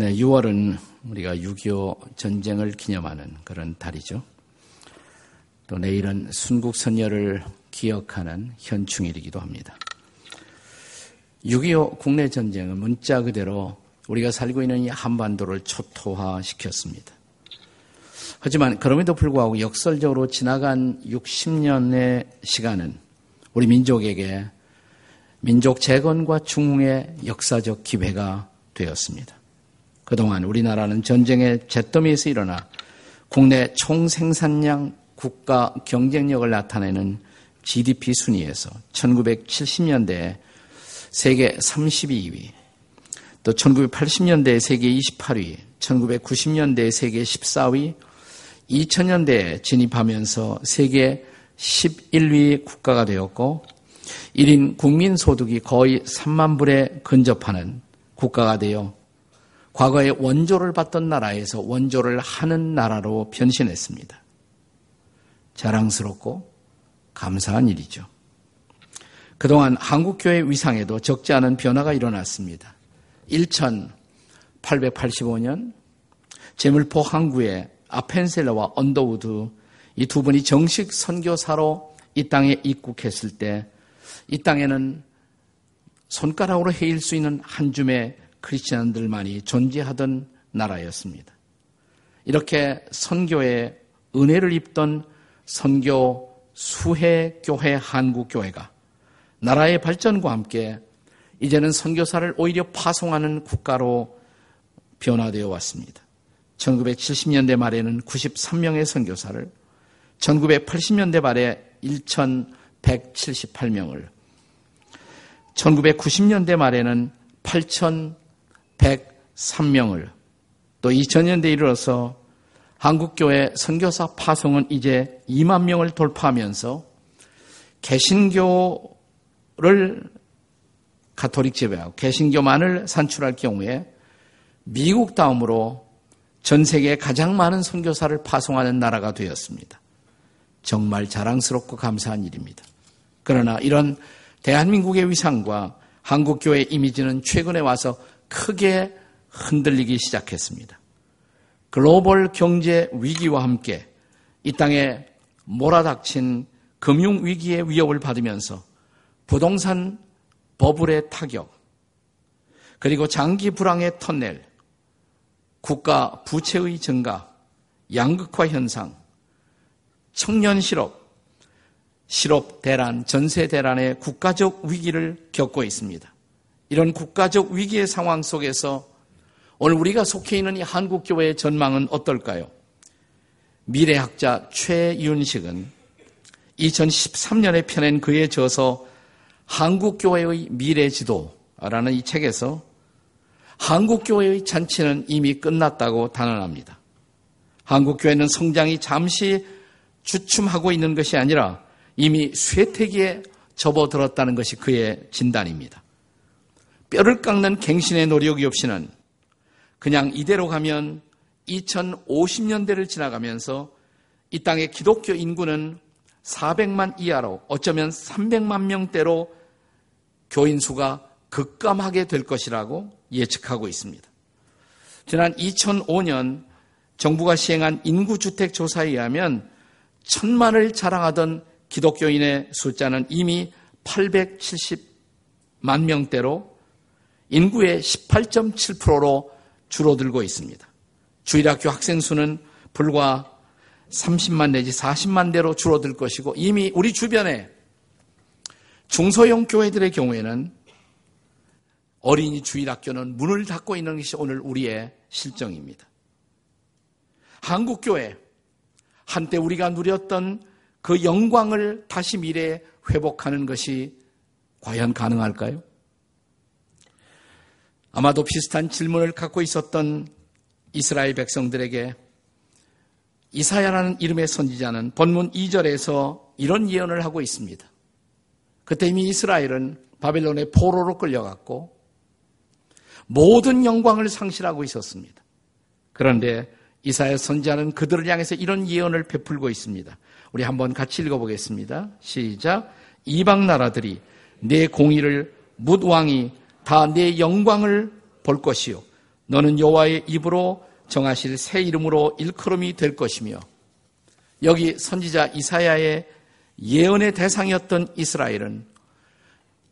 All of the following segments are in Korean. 네, 6월은 우리가 6.25 전쟁을 기념하는 그런 달이죠. 또 내일은 순국선열을 기억하는 현충일이기도 합니다. 6.25 국내 전쟁은 문자 그대로 우리가 살고 있는 이 한반도를 초토화시켰습니다. 하지만 그럼에도 불구하고 역설적으로 지나간 60년의 시간은 우리 민족에게 민족 재건과 중흥의 역사적 기회가 되었습니다. 그동안 우리나라는 전쟁의 잿더미에서 일어나 국내 총생산량 국가 경쟁력을 나타내는 GDP 순위에서 1970년대에 세계 32위, 또 1980년대에 세계 28위, 1990년대에 세계 14위, 2000년대에 진입하면서 세계 11위 국가가 되었고 1인 국민소득이 거의 3만 불에 근접하는 국가가 되어 과거에 원조를 받던 나라에서 원조를 하는 나라로 변신했습니다. 자랑스럽고 감사한 일이죠. 그동안 한국교회 위상에도 적지 않은 변화가 일어났습니다. 1885년 제물포 항구에 아펜셀러와 언더우드 이 두 분이 정식 선교사로 이 땅에 입국했을 때 이 땅에는 손가락으로 헤일 수 있는 한 줌의 크리스천들만이 존재하던 나라였습니다. 이렇게 선교에 은혜를 입던 선교 수혜교회 한국교회가 나라의 발전과 함께 이제는 선교사를 오히려 파송하는 국가로 변화되어 왔습니다. 1970년대 말에는 93명의 선교사를, 1980년대 말에 1,178명을, 1990년대 말에는 8,103명을, 또 2000년대에 이르러서 한국교회 선교사 파송은 이제 2만 명을 돌파하면서 개신교를 가톨릭 제외하고 개신교만을 산출할 경우에 미국 다음으로 전 세계에 가장 많은 선교사를 파송하는 나라가 되었습니다. 정말 자랑스럽고 감사한 일입니다. 그러나 이런 대한민국의 위상과 한국교회의 이미지는 최근에 와서 크게 흔들리기 시작했습니다. 글로벌 경제 위기와 함께 이 땅에 몰아닥친 금융위기의 위협을 받으면서 부동산 버블의 타격, 그리고 장기 불황의 터널, 국가 부채의 증가, 양극화 현상, 청년 실업, 실업 대란, 전세 대란의 국가적 위기를 겪고 있습니다. 이런 국가적 위기의 상황 속에서 오늘 우리가 속해 있는 이 한국교회의 전망은 어떨까요? 미래학자 최윤식은 2013년에 펴낸 그의 저서 한국교회의 미래지도라는 이 책에서 한국교회의 잔치는 이미 끝났다고 단언합니다. 한국교회는 성장이 잠시 주춤하고 있는 것이 아니라 이미 쇠퇴기에 접어들었다는 것이 그의 진단입니다. 뼈를 깎는 갱신의 노력이 없이는 그냥 이대로 가면 2050년대를 지나가면서 이 땅의 기독교 인구는 400만 이하로 어쩌면 300만 명대로 교인 수가 급감하게 될 것이라고 예측하고 있습니다. 지난 2005년 정부가 시행한 인구주택 조사에 의하면 1000만을 자랑하던 기독교인의 숫자는 이미 870만 명대로 인구의 18.7%로 줄어들고 있습니다. 주일학교 학생 수는 불과 30만 내지 40만 대로 줄어들 것이고 이미 우리 주변에 중소형 교회들의 경우에는 어린이 주일학교는 문을 닫고 있는 것이 오늘 우리의 실정입니다. 한국교회, 한때 우리가 누렸던 그 영광을 다시 미래에 회복하는 것이 과연 가능할까요? 아마도 비슷한 질문을 갖고 있었던 이스라엘 백성들에게 이사야라는 이름의 선지자는 본문 2절에서 이런 예언을 하고 있습니다. 그때 이미 이스라엘은 바벨론의 포로로 끌려갔고 모든 영광을 상실하고 있었습니다. 그런데 이사야 선지자는 그들을 향해서 이런 예언을 베풀고 있습니다. 우리 한번 같이 읽어보겠습니다. 시작! 이방 나라들이 내 공의를 뭇 왕이 다 내 영광을 볼 것이요 너는 여호와의 입으로 정하실 새 이름으로 일컬음이 될 것이며, 여기 선지자 이사야의 예언의 대상이었던 이스라엘은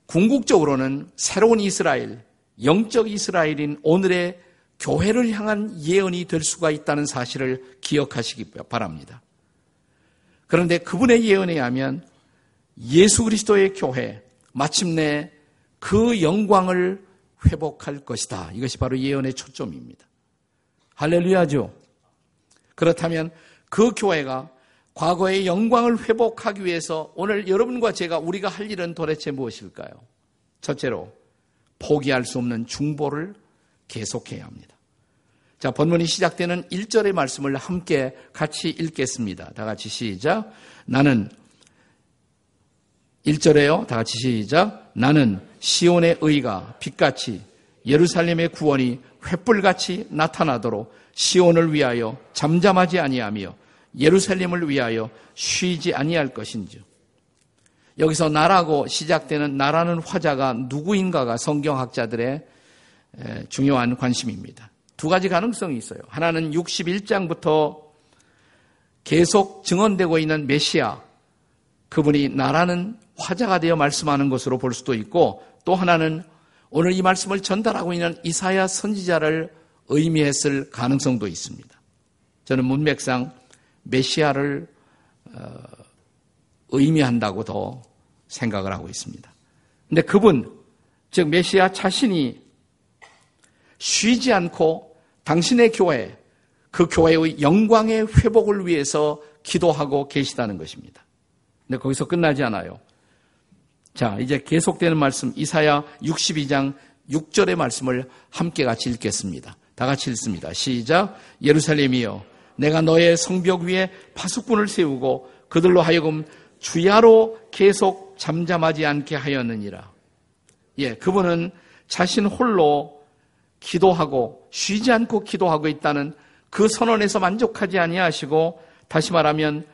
궁극적으로는 새로운 이스라엘, 영적 이스라엘인 오늘의 교회를 향한 예언이 될 수가 있다는 사실을 기억하시기 바랍니다. 그런데 그분의 예언에 의하면 예수 그리스도의 교회, 마침내 그 영광을 회복할 것이다. 이것이 바로 예언의 초점입니다. 할렐루야죠. 그렇다면 그 교회가 과거의 영광을 회복하기 위해서 오늘 여러분과 제가 우리가 할 일은 도대체 무엇일까요? 첫째로 포기할 수 없는 중보를 계속해야 합니다. 자, 본문이 시작되는 1절의 말씀을 함께 같이 읽겠습니다. 다 같이 시작. 나는 1절에요. 다 같이 시작. 나는 시온의 의가 빛같이 예루살렘의 구원이 횃불같이 나타나도록 시온을 위하여 잠잠하지 아니하며 예루살렘을 위하여 쉬지 아니할 것인지. 여기서 나라고 시작되는 나라는 화자가 누구인가가 성경학자들의 중요한 관심입니다. 두 가지 가능성이 있어요. 하나는 61장부터 계속 증언되고 있는 메시아, 그분이 나라는 화자가 되어 말씀하는 것으로 볼 수도 있고, 또 하나는 오늘 이 말씀을 전달하고 있는 이사야 선지자를 의미했을 가능성도 있습니다. 저는 문맥상 메시아를 의미한다고 더 생각을 하고 있습니다. 그런데 그분, 즉 메시아 자신이 쉬지 않고 당신의 교회, 그 교회의 영광의 회복을 위해서 기도하고 계시다는 것입니다. 근데 거기서 끝나지 않아요. 자, 이제 계속되는 말씀 이사야 62장 6절의 말씀을 함께 같이 읽겠습니다. 다 같이 읽습니다. 시작. 예루살렘이여, 내가 너의 성벽 위에 파수꾼을 세우고 그들로 하여금 주야로 계속 잠잠하지 않게 하였느니라. 예, 그분은 자신 홀로 기도하고 쉬지 않고 기도하고 있다는 그 선언에서 만족하지 아니하시고, 다시 말하면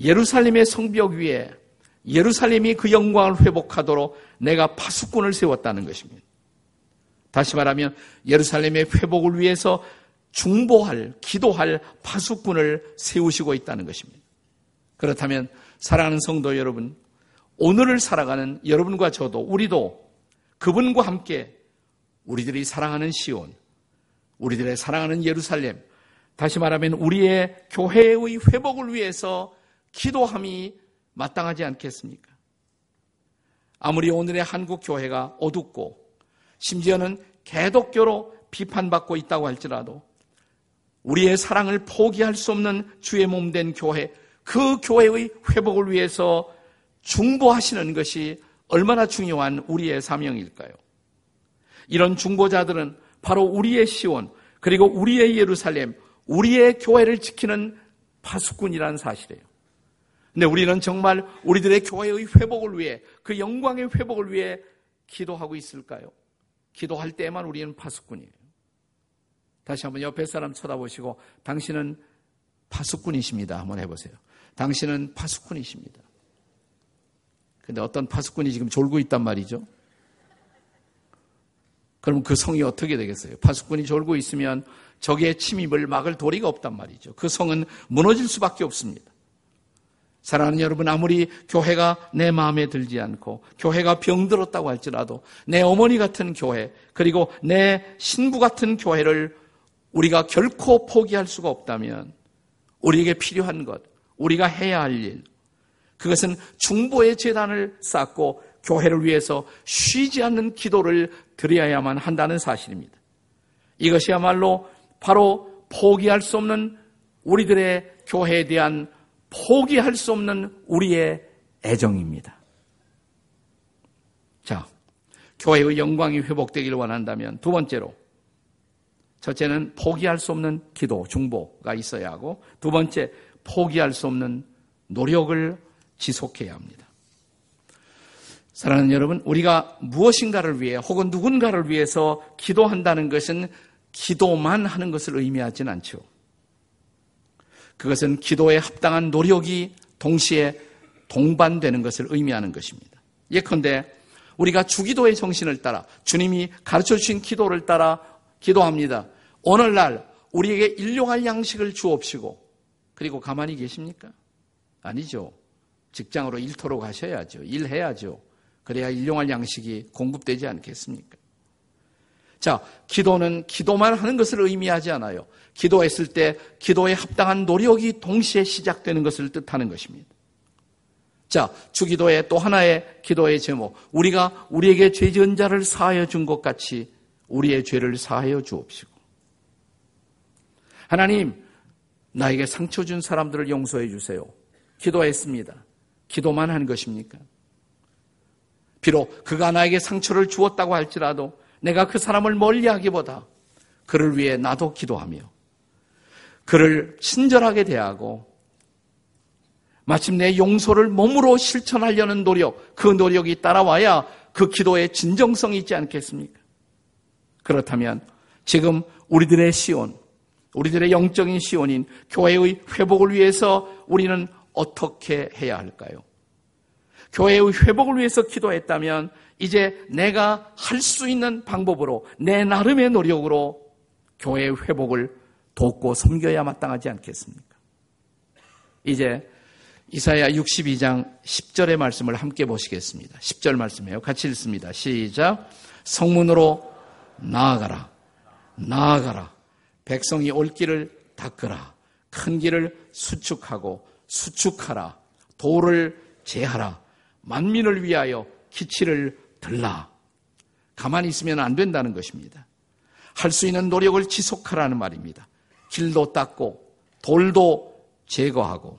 예루살렘의 성벽 위에 예루살렘이 그 영광을 회복하도록 내가 파수꾼을 세웠다는 것입니다. 다시 말하면 예루살렘의 회복을 위해서 중보할, 기도할 파수꾼을 세우시고 있다는 것입니다. 그렇다면 사랑하는 성도 여러분, 오늘을 살아가는 여러분과 저도, 우리도 그분과 함께 우리들이 사랑하는 시온, 우리들의 사랑하는 예루살렘, 다시 말하면 우리의 교회의 회복을 위해서 기도함이 마땅하지 않겠습니까? 아무리 오늘의 한국 교회가 어둡고 심지어는 개독교로 비판받고 있다고 할지라도 우리의 사랑을 포기할 수 없는 주의 몸된 교회, 그 교회의 회복을 위해서 중보하시는 것이 얼마나 중요한 우리의 사명일까요? 이런 중보자들은 바로 우리의 시온, 그리고 우리의 예루살렘, 우리의 교회를 지키는 파수꾼이라는 사실이에요. 근데 우리는 정말 우리들의 교회의 회복을 위해, 그 영광의 회복을 위해 기도하고 있을까요? 기도할 때에만 우리는 파수꾼이에요. 다시 한번 옆에 사람 쳐다보시고 당신은 파수꾼이십니다. 한번 해보세요. 당신은 파수꾼이십니다. 그런데 어떤 파수꾼이 지금 졸고 있단 말이죠. 그럼 그 성이 어떻게 되겠어요? 파수꾼이 졸고 있으면 적의 침입을 막을 도리가 없단 말이죠. 그 성은 무너질 수밖에 없습니다. 사랑하는 여러분, 아무리 교회가 내 마음에 들지 않고 교회가 병들었다고 할지라도 내 어머니 같은 교회, 그리고 내 신부 같은 교회를 우리가 결코 포기할 수가 없다면 우리에게 필요한 것, 우리가 해야 할 일, 그것은 중보의 제단을 쌓고 교회를 위해서 쉬지 않는 기도를 드려야만 한다는 사실입니다. 이것이야말로 바로 포기할 수 없는 우리들의 교회에 대한, 포기할 수 없는 우리의 애정입니다. 자, 교회의 영광이 회복되기를 원한다면 두 번째로, 첫째는 포기할 수 없는 기도, 중보가 있어야 하고, 두 번째, 포기할 수 없는 노력을 지속해야 합니다. 사랑하는 여러분, 우리가 무엇인가를 위해 혹은 누군가를 위해서 기도한다는 것은 기도만 하는 것을 의미하진 않죠. 그것은 기도에 합당한 노력이 동시에 동반되는 것을 의미하는 것입니다. 예컨대 우리가 주기도의 정신을 따라, 주님이 가르쳐 주신 기도를 따라 기도합니다. 오늘날 우리에게 일용할 양식을 주옵시고. 그리고 가만히 계십니까? 아니죠. 직장으로 일터로 가셔야죠. 일해야죠. 그래야 일용할 양식이 공급되지 않겠습니까? 자, 기도는 기도만 하는 것을 의미하지 않아요. 기도했을 때 기도에 합당한 노력이 동시에 시작되는 것을 뜻하는 것입니다. 자, 주기도의 또 하나의 기도의 제목, 우리가 우리에게 죄 지은 자를 사하여 준 것 같이 우리의 죄를 사하여 주옵시고. 하나님, 나에게 상처 준 사람들을 용서해 주세요. 기도했습니다. 기도만 한 것입니까? 비록 그가 나에게 상처를 주었다고 할지라도 내가 그 사람을 멀리하기보다 그를 위해 나도 기도하며 그를 친절하게 대하고 마침내 용서를 몸으로 실천하려는 노력, 그 노력이 따라와야 그 기도에 진정성이 있지 않겠습니까? 그렇다면 지금 우리들의 시온, 우리들의 영적인 시온인 교회의 회복을 위해서 우리는 어떻게 해야 할까요? 교회의 회복을 위해서 기도했다면 이제 내가 할 수 있는 방법으로, 내 나름의 노력으로 교회의 회복을 돕고 섬겨야 마땅하지 않겠습니까? 이제 이사야 62장 10절의 말씀을 함께 보시겠습니다. 10절 말씀이에요. 같이 읽습니다. 시작. 성문으로 나아가라, 나아가라. 백성이 올 길을 닦으라. 큰 길을 수축하고 수축하라. 도를 제하라. 만민을 위하여 기치를 들라. 가만히 있으면 안 된다는 것입니다. 할 수 있는 노력을 지속하라는 말입니다. 길도 닦고 돌도 제거하고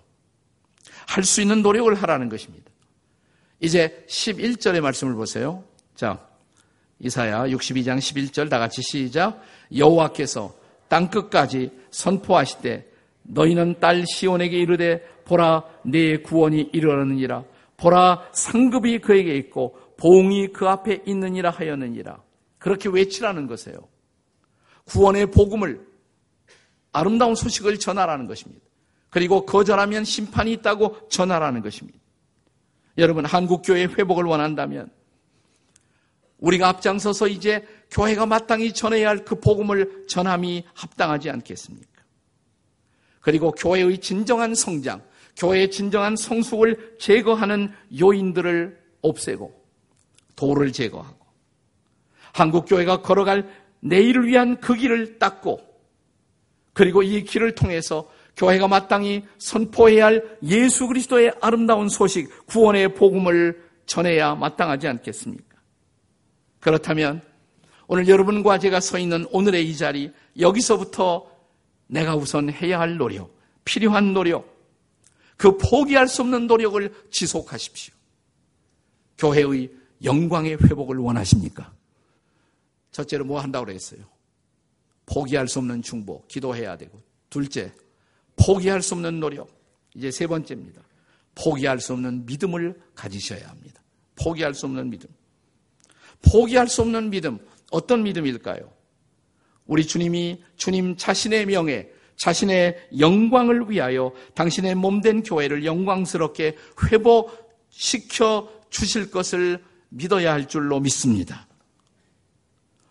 할 수 있는 노력을 하라는 것입니다. 이제 11절의 말씀을 보세요. 자, 이사야 62장 11절 다 같이 시작. 여호와께서 땅끝까지 선포하시되 너희는 딸 시온에게 이르되 보라 내 구원이 이르러느니라. 보라 상급이 그에게 있고 보응이 그 앞에 있느니라 하였느니라. 그렇게 외치라는 것이에요. 구원의 복음을, 아름다운 소식을 전하라는 것입니다. 그리고 거절하면 심판이 있다고 전하라는 것입니다. 여러분, 한국교회의 회복을 원한다면 우리가 앞장서서 이제 교회가 마땅히 전해야 할 그 복음을 전함이 합당하지 않겠습니까? 그리고 교회의 진정한 성장, 교회의 진정한 성숙을 제거하는 요인들을 없애고 도를 제거하고 한국교회가 걸어갈 내일을 위한 그 길을 닦고 그리고 이 길을 통해서 교회가 마땅히 선포해야 할 예수 그리스도의 아름다운 소식, 구원의 복음을 전해야 마땅하지 않겠습니까? 그렇다면 오늘 여러분과 제가 서 있는 오늘의 이 자리, 여기서부터 내가 우선 해야 할 노력, 필요한 노력, 그 포기할 수 없는 노력을 지속하십시오. 교회의 영광의 회복을 원하십니까? 첫째로 뭐 한다고 그랬어요? 포기할 수 없는 중보, 기도해야 되고. 둘째, 포기할 수 없는 노력. 이제 세 번째입니다. 포기할 수 없는 믿음을 가지셔야 합니다. 포기할 수 없는 믿음. 포기할 수 없는 믿음. 어떤 믿음일까요? 우리 주님이 주님 자신의 명예, 자신의 영광을 위하여 당신의 몸된 교회를 영광스럽게 회복시켜 주실 것을 믿어야 할 줄로 믿습니다.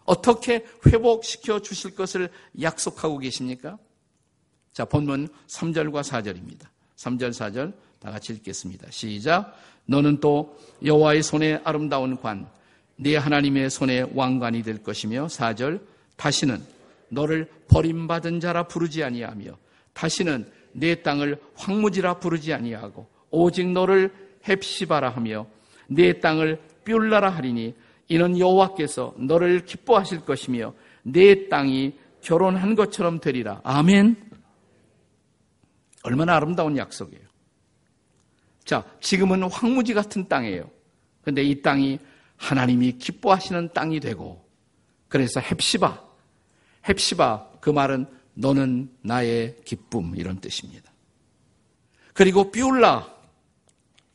어떻게 회복시켜 주실 것을 약속하고 계십니까? 자, 본문 3절과 4절입니다. 3절, 4절 다 같이 읽겠습니다. 시작. 너는 또 여호와의 손에 아름다운 관, 네 하나님의 손에 왕관이 될 것이며. 4절. 다시는 너를 버림받은 자라 부르지 아니하며 다시는 내 땅을 황무지라 부르지 아니하고 오직 너를 헵시바라 하며 내 땅을 삐올라라 하리니 이는 여호와께서 너를 기뻐하실 것이며 내 땅이 결혼한 것처럼 되리라. 아멘. 얼마나 아름다운 약속이에요. 자, 지금은 황무지 같은 땅이에요. 그런데 이 땅이 하나님이 기뻐하시는 땅이 되고, 그래서 헵시바, 헵시바, 그 말은 너는 나의 기쁨, 이런 뜻입니다. 그리고 삐올라,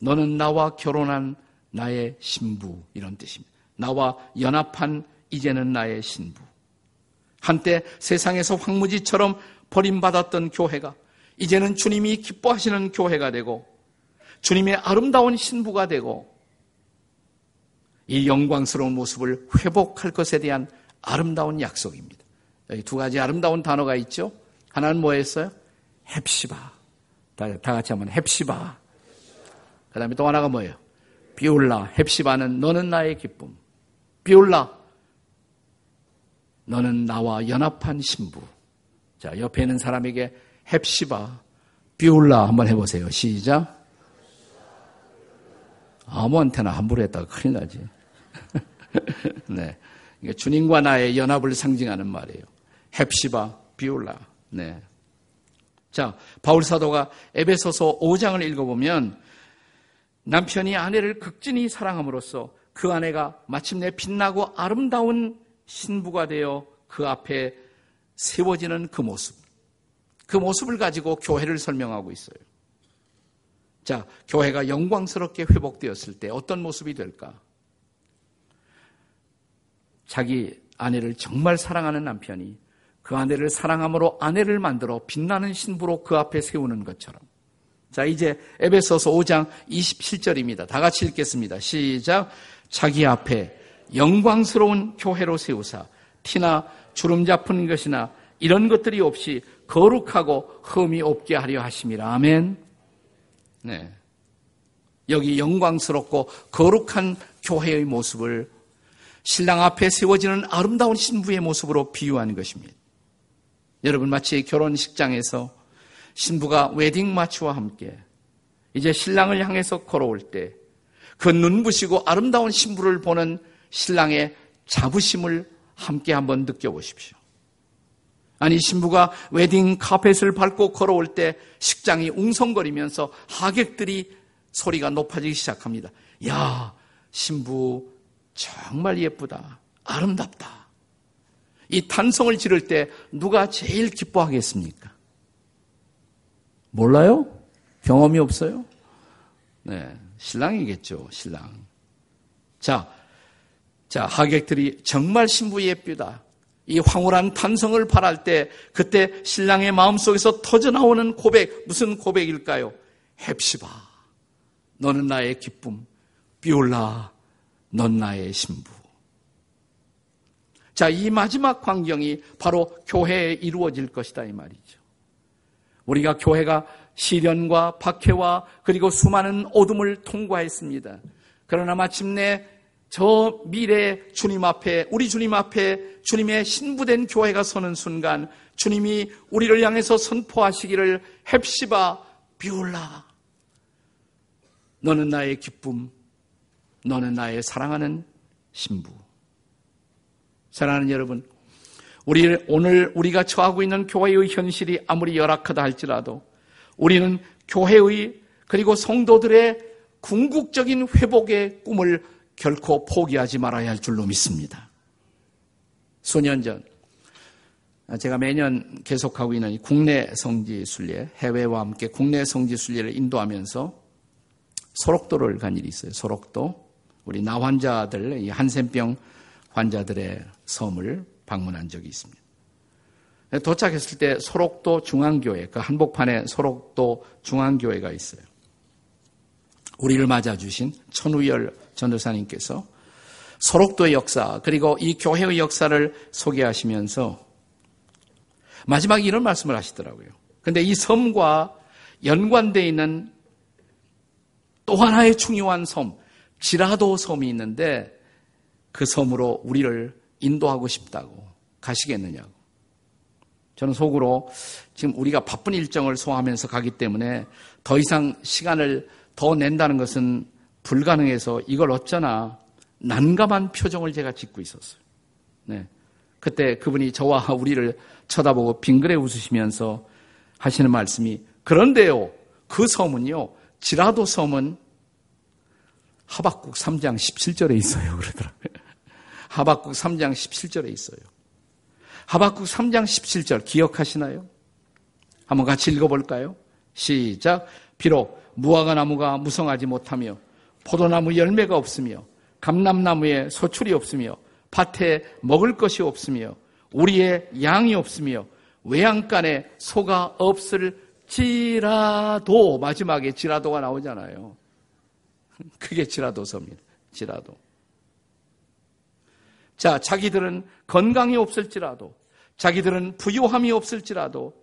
너는 나와 결혼한 나의 신부, 이런 뜻입니다. 나와 연합한 이제는 나의 신부. 한때 세상에서 황무지처럼 버림받았던 교회가 이제는 주님이 기뻐하시는 교회가 되고 주님의 아름다운 신부가 되고 이 영광스러운 모습을 회복할 것에 대한 아름다운 약속입니다. 여기 두 가지 아름다운 단어가 있죠. 하나는 뭐 했어요? 헵시바. 다 같이 한번 헵시바. 그 다음에 또 하나가 뭐예요? 삐올라. 헵시바는 너는 나의 기쁨. 삐올라. 너는 나와 연합한 신부. 자, 옆에 있는 사람에게 헵시바, 삐올라 한번 해보세요. 시작. 아무한테나 함부로 했다가 큰일 나지. 네, 그러니까 주님과 나의 연합을 상징하는 말이에요. 헵시바, 삐올라. 네. 자, 바울 사도가 에베소서 5장을 읽어보면 남편이 아내를 극진히 사랑함으로써 그 아내가 마침내 빛나고 아름다운 신부가 되어 그 앞에 세워지는 그 모습을 가지고 교회를 설명하고 있어요. 자, 교회가 영광스럽게 회복되었을 때 어떤 모습이 될까? 자기 아내를 정말 사랑하는 남편이 그 아내를 사랑함으로 아내를 만들어 빛나는 신부로 그 앞에 세우는 것처럼. 자, 이제 에베소서 5장 27절입니다. 다 같이 읽겠습니다. 시작. 자기 앞에 영광스러운 교회로 세우사 티나 주름 잡힌 것이나 이런 것들이 없이 거룩하고 흠이 없게 하려 하심이라. 아멘. 네. 여기 영광스럽고 거룩한 교회의 모습을 신랑 앞에 세워지는 아름다운 신부의 모습으로 비유한 것입니다. 여러분, 마치 결혼식장에서 신부가 웨딩 마치와 함께 이제 신랑을 향해서 걸어올 때 그 눈부시고 아름다운 신부를 보는 신랑의 자부심을 함께 한번 느껴보십시오. 아니, 신부가 웨딩 카펫을 밟고 걸어올 때 식장이 웅성거리면서 하객들이 소리가 높아지기 시작합니다. 야, 신부 정말 예쁘다, 아름답다. 이 탄성을 지를 때 누가 제일 기뻐하겠습니까? 몰라요? 경험이 없어요? 네, 신랑이겠죠, 신랑. 자, 하객들이 정말 신부 예쁘다, 이 황홀한 탄성을 바랄 때 그때 신랑의 마음속에서 터져나오는 고백, 무슨 고백일까요? 헵시바, 너는 나의 기쁨. 삐올라, 넌 나의 신부. 자, 이 마지막 광경이 바로 교회에 이루어질 것이다, 이 말이죠. 우리가 교회가 시련과 박해와 그리고 수많은 어둠을 통과했습니다. 그러나 마침내 저 미래 주님 앞에, 우리 주님 앞에 주님의 신부된 교회가 서는 순간 주님이 우리를 향해서 선포하시기를 헵시바, 삐올라. 너는 나의 기쁨, 너는 나의 사랑하는 신부. 사랑하는 여러분, 오늘 우리가 처하고 있는 교회의 현실이 아무리 열악하다 할지라도 우리는 교회의 그리고 성도들의 궁극적인 회복의 꿈을 결코 포기하지 말아야 할 줄로 믿습니다. 수년 전 제가 매년 계속하고 있는 국내 성지 순례, 해외와 함께 국내 성지 순례를 인도하면서 소록도를 간 일이 있어요. 소록도, 우리 나환자들, 이 한센병 환자들의 섬을 방문한 적이 있습니다. 도착했을 때 소록도 중앙교회, 그 한복판에 소록도 중앙교회가 있어요. 우리를 맞아주신 천우열 전도사님께서 소록도의 역사 그리고 이 교회의 역사를 소개하시면서 마지막에 이런 말씀을 하시더라고요. 그런데 이 섬과 연관되어 있는 또 하나의 중요한 섬, 지라도 섬이 있는데 그 섬으로 우리를 인도하고 싶다고, 가시겠느냐고. 저는 속으로 지금 우리가 바쁜 일정을 소화하면서 가기 때문에 더 이상 시간을 더 낸다는 것은 불가능해서 이걸 어쩌나 난감한 표정을 제가 짓고 있었어요. 네. 그때 그분이 저와 우리를 쳐다보고 빙그레 웃으시면서 하시는 말씀이, 그런데요, 그 섬은요, 지라도 섬은 하박국 3장 17절에 있어요, 그러더라고요. 하박국 3장 17절에 있어요. 하박국 3장 17절 기억하시나요? 한번 같이 읽어볼까요? 시작. 비록 무화과나무가 무성하지 못하며 포도나무 열매가 없으며 감람나무에 소출이 없으며 밭에 먹을 것이 없으며 우리의 양이 없으며 외양간에 소가 없을지라도, 마지막에 지라도가 나오잖아요. 그게 지라도서입니다. 지라도. 자, 자기들은 건강이 없을지라도 자기들은 부요함이 없을지라도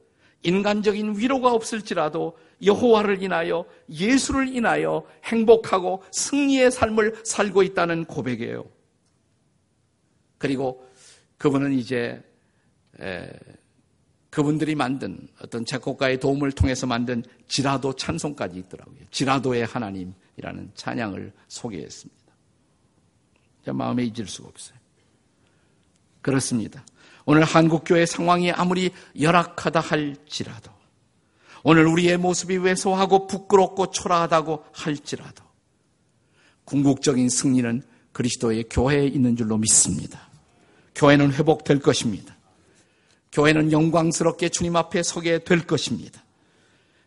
인간적인 위로가 없을지라도 여호와를 인하여 예수를 인하여 행복하고 승리의 삶을 살고 있다는 고백이에요. 그리고 그분은 이제 그분들이 만든 어떤 작곡가의 도움을 통해서 만든 지라도 찬송까지 있더라고요. 지라도의 하나님이라는 찬양을 소개했습니다. 마음에 잊을 수가 없어요. 그렇습니다. 오늘 한국교회 상황이 아무리 열악하다 할지라도 오늘 우리의 모습이 왜소하고 부끄럽고 초라하다고 할지라도 궁극적인 승리는 그리스도의 교회에 있는 줄로 믿습니다. 교회는 회복될 것입니다. 교회는 영광스럽게 주님 앞에 서게 될 것입니다.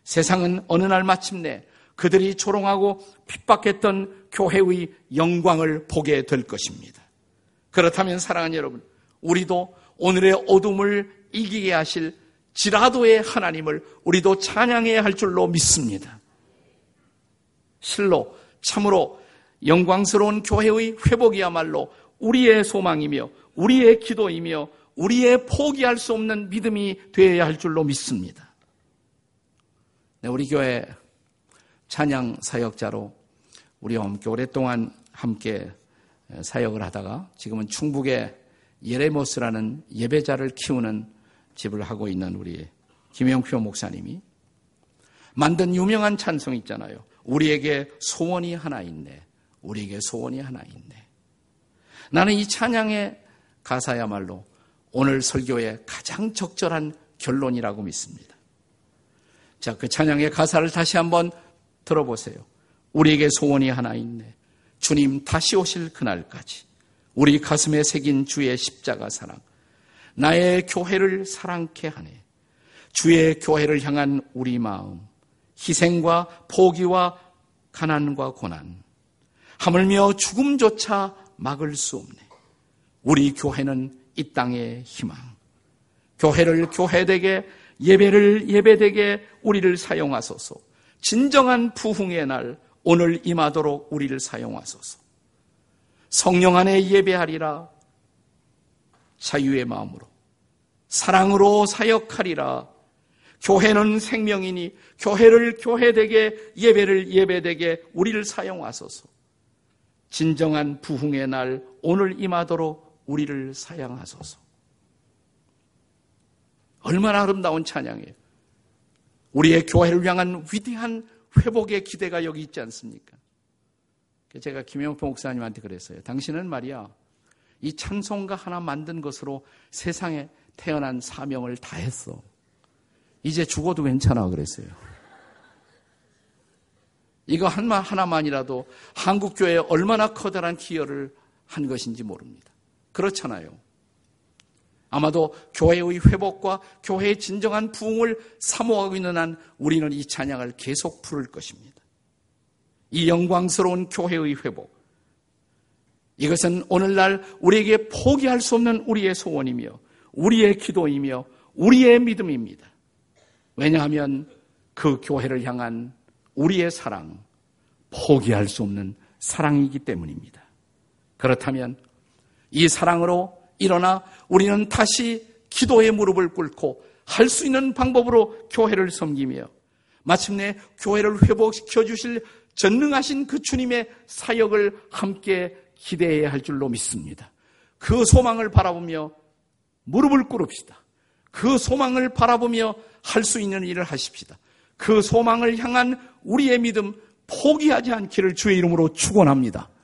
세상은 어느 날 마침내 그들이 조롱하고 핍박했던 교회의 영광을 보게 될 것입니다. 그렇다면 사랑하는 여러분, 우리도 오늘의 어둠을 이기게 하실 지라도의 하나님을 우리도 찬양해야 할 줄로 믿습니다. 실로 참으로 영광스러운 교회의 회복이야말로 우리의 소망이며 우리의 기도이며 우리의 포기할 수 없는 믿음이 되어야 할 줄로 믿습니다. 네, 우리 교회 찬양 사역자로 우리와 함께 오랫동안 함께 사역을 하다가 지금은 충북의 예레모스라는 예배자를 키우는 집을 하고 있는 우리 김영표 목사님이 만든 유명한 찬송 있잖아요. 우리에게 소원이 하나 있네. 우리에게 소원이 하나 있네. 나는 이 찬양의 가사야말로 오늘 설교의 가장 적절한 결론이라고 믿습니다. 자, 그 찬양의 가사를 다시 한번 들어보세요. 우리에게 소원이 하나 있네. 주님 다시 오실 그날까지 우리 가슴에 새긴 주의 십자가 사랑, 나의 교회를 사랑케 하네. 주의 교회를 향한 우리 마음, 희생과 포기와 가난과 고난, 하물며 죽음조차 막을 수 없네. 우리 교회는 이 땅의 희망. 교회를 교회되게, 예배를 예배되게 우리를 사용하소서. 진정한 부흥의 날 오늘 임하도록 우리를 사용하소서. 성령 안에 예배하리라. 자유의 마음으로 사랑으로 사역하리라. 교회는 생명이니 교회를 교회되게, 예배를 예배되게 우리를 사용하소서. 진정한 부흥의 날 오늘 임하도록 우리를 사양하소서. 얼마나 아름다운 찬양이에요. 우리의 교회를 향한 위대한 회복의 기대가 여기 있지 않습니까? 제가 김영표 목사님한테 그랬어요. 당신은 말이야, 이 찬송가 하나 만든 것으로 세상에 태어난 사명을 다 했어. 이제 죽어도 괜찮아 그랬어요. 이거 하나만이라도 한국교회에 얼마나 커다란 기여를 한 것인지 모릅니다. 그렇잖아요. 아마도 교회의 회복과 교회의 진정한 부흥을 사모하고 있는 한 우리는 이 찬양을 계속 부를 것입니다. 이 영광스러운 교회의 회복, 이것은 오늘날 우리에게 포기할 수 없는 우리의 소원이며 우리의 기도이며 우리의 믿음입니다. 왜냐하면 그 교회를 향한 우리의 사랑, 포기할 수 없는 사랑이기 때문입니다. 그렇다면 이 사랑으로 일어나 우리는 다시 기도의 무릎을 꿇고 할 수 있는 방법으로 교회를 섬기며 마침내 교회를 회복시켜 주실 전능하신 그 주님의 사역을 함께 기대해야 할 줄로 믿습니다. 그 소망을 바라보며 무릎을 꿇읍시다. 그 소망을 바라보며 할 수 있는 일을 하십시다. 그 소망을 향한 우리의 믿음 포기하지 않기를 주의 이름으로 축원합니다.